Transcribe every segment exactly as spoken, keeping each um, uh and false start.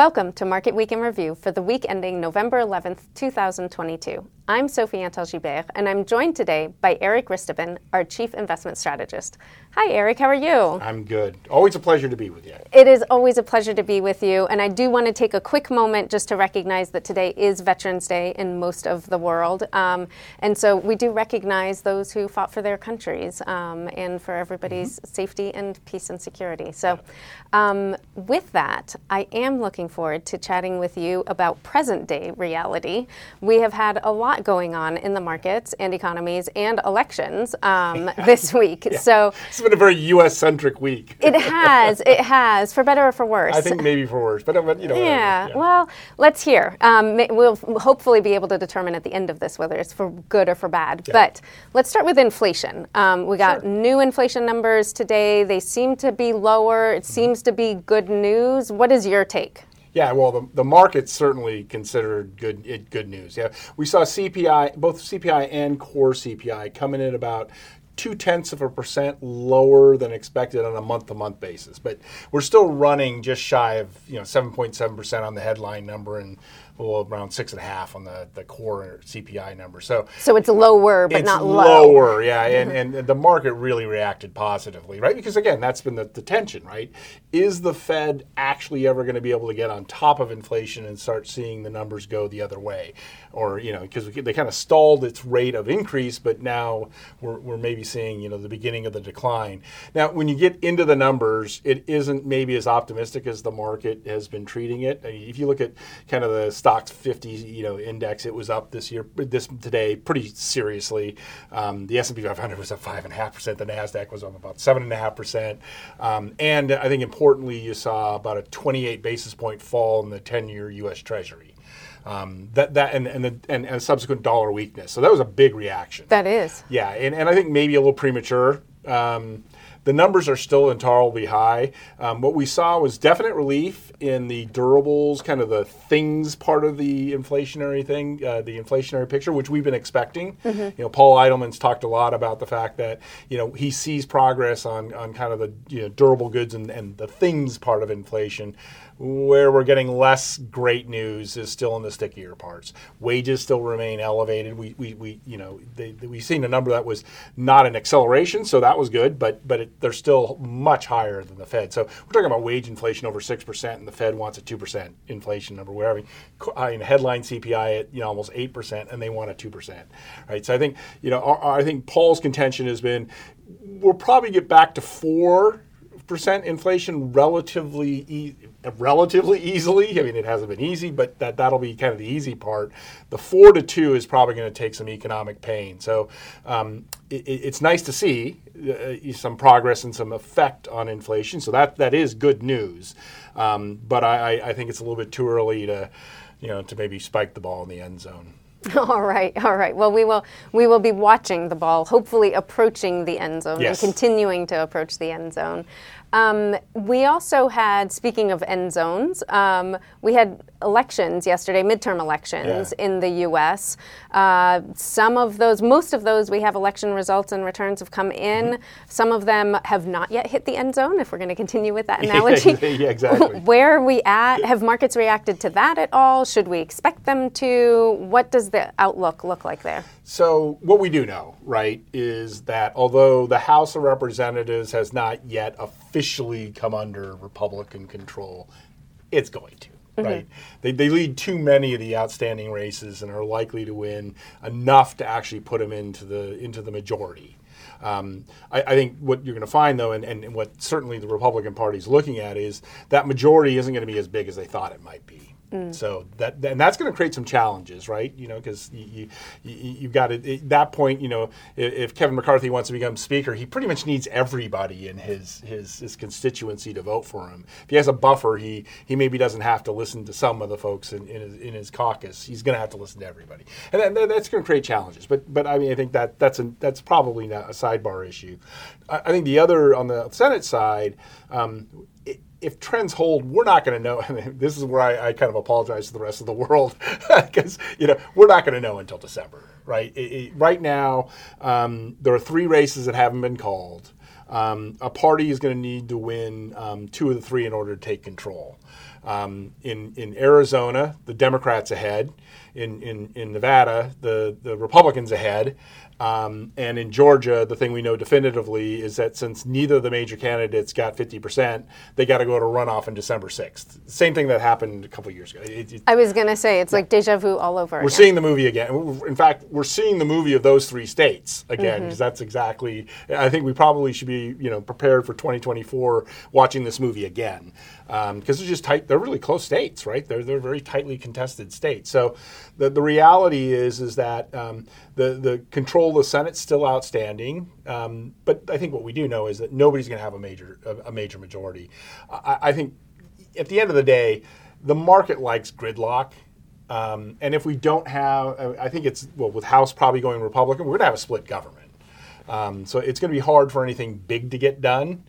Welcome to Market Week in Review for the week ending November eleventh, two thousand twenty-two. I'm Sophie Antal Gibert, and I'm joined today by Eric Ristovin, our Chief Investment Strategist. Hi, Eric. How are you? I'm good. Always a pleasure to be with you. It is always a pleasure to be with you, and I do want to take a quick moment just to recognize that today is Veterans Day in most of the world, um, and so we do recognize those who fought for their countries um, and for everybody's mm-hmm. safety and peace and security. So um, with that, I am looking forward to chatting with you about present day reality. We have had a lot going on in the markets and economies and elections um, this week. Yeah. So it's been a very U S centric week. It has. It has, for better or for worse. I think maybe for worse, but you know. Yeah. yeah. Well, let's hear. Um, we'll hopefully be able to determine at the end of this whether it's for good or for bad. Yeah. But let's start with inflation. Um, we got sure. new inflation numbers today. They seem to be lower. It seems to be good news. What is your take? Yeah, well, the, the market certainly considered good it good news. Yeah, we saw C P I, both C P I and core C P I, coming in about two-tenths of a percent lower than expected on a month-to-month basis. But we're still running just shy of, you know, seven point seven percent on the headline number and a little around six point five percent on the, the core C P I number. So so it's lower, but it's not low. lower, yeah. Mm-hmm. And, and the market really reacted positively, right? Because, again, that's been the, the tension, right? Is the Fed actually ever going to be able to get on top of inflation and start seeing the numbers go the other way? Or, you know, because they kind of stalled its rate of increase, but now we're, we're maybe seeing, you know, the beginning of the decline. Now, when you get into the numbers, it isn't maybe as optimistic as the market has been treating it. I mean, if you look at kind of the Stocks fifty, you know, index, it was up this year, this today, pretty seriously. Um, the S and P five hundred was up five and a half percent. The NASDAQ was up about seven and a half percent. And I think importantly, you saw about a twenty-eight basis point fall in the ten-year U S. Treasury. Um, that that and and, the, and and subsequent dollar weakness. So that was a big reaction. That is. Yeah, and, and I think maybe a little premature. Um, the numbers are still intolerably high. Um, what we saw was definite relief in the durables, kind of the things part of the inflationary thing, uh, the inflationary picture, which we've been expecting. Mm-hmm. You know, Paul Eidelman's talked a lot about the fact that, you know, he sees progress on, on kind of the, you know, durable goods and, and the things part of inflation. Where we're getting less great news is still in the stickier parts. Wages still remain elevated. We, we, we you know, they, they, we've seen a number that was not an acceleration, so that was good, but but it, they're still much higher than the Fed. So we're talking about wage inflation over six percent, and the Fed wants a two percent inflation number. We're having I mean, headline C P I at, you know, almost eight percent, and they want a two percent, right? So I think, you know, our, our, I think Paul's contention has been we'll probably get back to four percent inflation relatively e- relatively easily. I mean, it hasn't been easy, but that, that'll be kind of the easy part. The four to two is probably going to take some economic pain. So um, it, it's nice to see uh, some progress and some effect on inflation. So that that is good news. Um, but I, I think it's a little bit too early to, you know, to maybe spike the ball in the end zone. All right, all right. Well, we will we will be watching the ball, hopefully approaching the end zone yes. and continuing to approach the end zone. Um, we also had, speaking of end zones, um, we had elections yesterday, midterm elections yeah. in the U S. Uh, some of those, most of those, we have election results and returns have come in. Mm-hmm. Some of them have not yet hit the end zone, if we're going to continue with that analogy. yeah, exactly. Where are we at? Have markets reacted to that at all? Should we expect them to? What does the outlook look like there? So what we do know, right, is that although the House of Representatives has not yet officially officially come under Republican control, it's going to, mm-hmm. right? They, they lead too many of the outstanding races and are likely to win enough to actually put them into the into the majority. Um, I, I think what you're going to find, though, and, and what certainly the Republican Party is looking at is that majority isn't going to be as big as they thought it might be. Mm. So that and that's going to create some challenges, right? You know, because you, you you've got to, at that point, you know, if, if Kevin McCarthy wants to become speaker, he pretty much needs everybody in his his his constituency to vote for him. If he has a buffer, he he maybe doesn't have to listen to some of the folks in, in his in his caucus. He's going to have to listen to everybody, and that, that's going to create challenges. But but I mean, I think that that's a, that's probably not a sidebar issue. I, I think the other on the Senate side. Um, it, If trends hold, we're not going to know. I mean, this is where I, I kind of apologize to the rest of the world because, you know, we're not going to know until December, right? It, it, right now, um, there are three races that haven't been called. Um, a party is going to need to win um, two of the three in order to take control. Um, in, in Arizona, the Democrats ahead. In, in, in Nevada, the, the Republicans ahead. Um, and in Georgia, the thing we know definitively is that since neither of the major candidates got fifty percent, they got to go to runoff on December sixth. Same thing that happened a couple of years ago. It, it, I was going to say, it's yeah. like deja vu all over again. We're seeing the movie again. In fact, we're seeing the movie of those three states again, because mm-hmm. that's exactly, I think we probably should be, you know, prepared for twenty twenty-four watching this movie again. Because um, they're just tight, they're really close states, right? They're they're very tightly contested states. So the, the reality is, is that um, the, the control the Senate's still outstanding, um, but I think what we do know is that nobody's going to have a major a, a major majority. I, I think at the end of the day, the market likes gridlock, um, and if we don't have, I think it's well with House probably going Republican, we're going to have a split government. Um, so it's going to be hard for anything big to get done.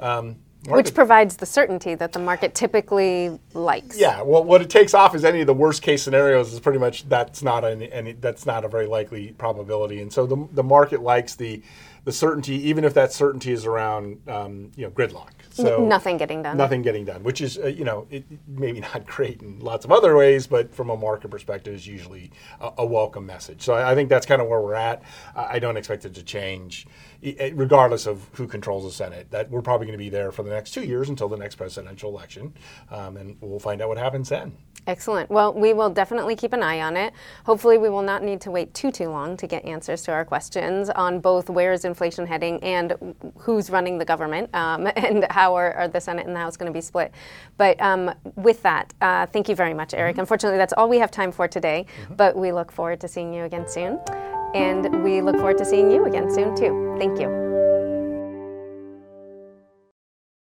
Um, Market. Which provides the certainty that the market typically likes. Yeah, well, what it takes off is any of the worst case scenarios is pretty much that's not an, any that's not a very likely probability, and so the the market likes the the certainty, even if that certainty is around um, you know gridlock. So N- nothing getting done. Nothing getting done, which is uh, you know it, maybe not great in lots of other ways, but from a market perspective is usually a, a welcome message. So I, I think that's kind of where we're at. I, I don't expect it to change, regardless of who controls the Senate. That we're probably going to be there for the next two years until the next presidential election, um, and we'll find out what happens then. Excellent. Well, we will definitely keep an eye on it. Hopefully, we will not need to wait too, too long to get answers to our questions on both where is inflation heading and who's running the government, um, and how are, are the Senate and the House going to be split. But um, with that, uh, thank you very much, Eric. Mm-hmm. Unfortunately, that's all we have time for today, mm-hmm. but we look forward to seeing you again soon. And we look forward to seeing you again soon, too. Thank you.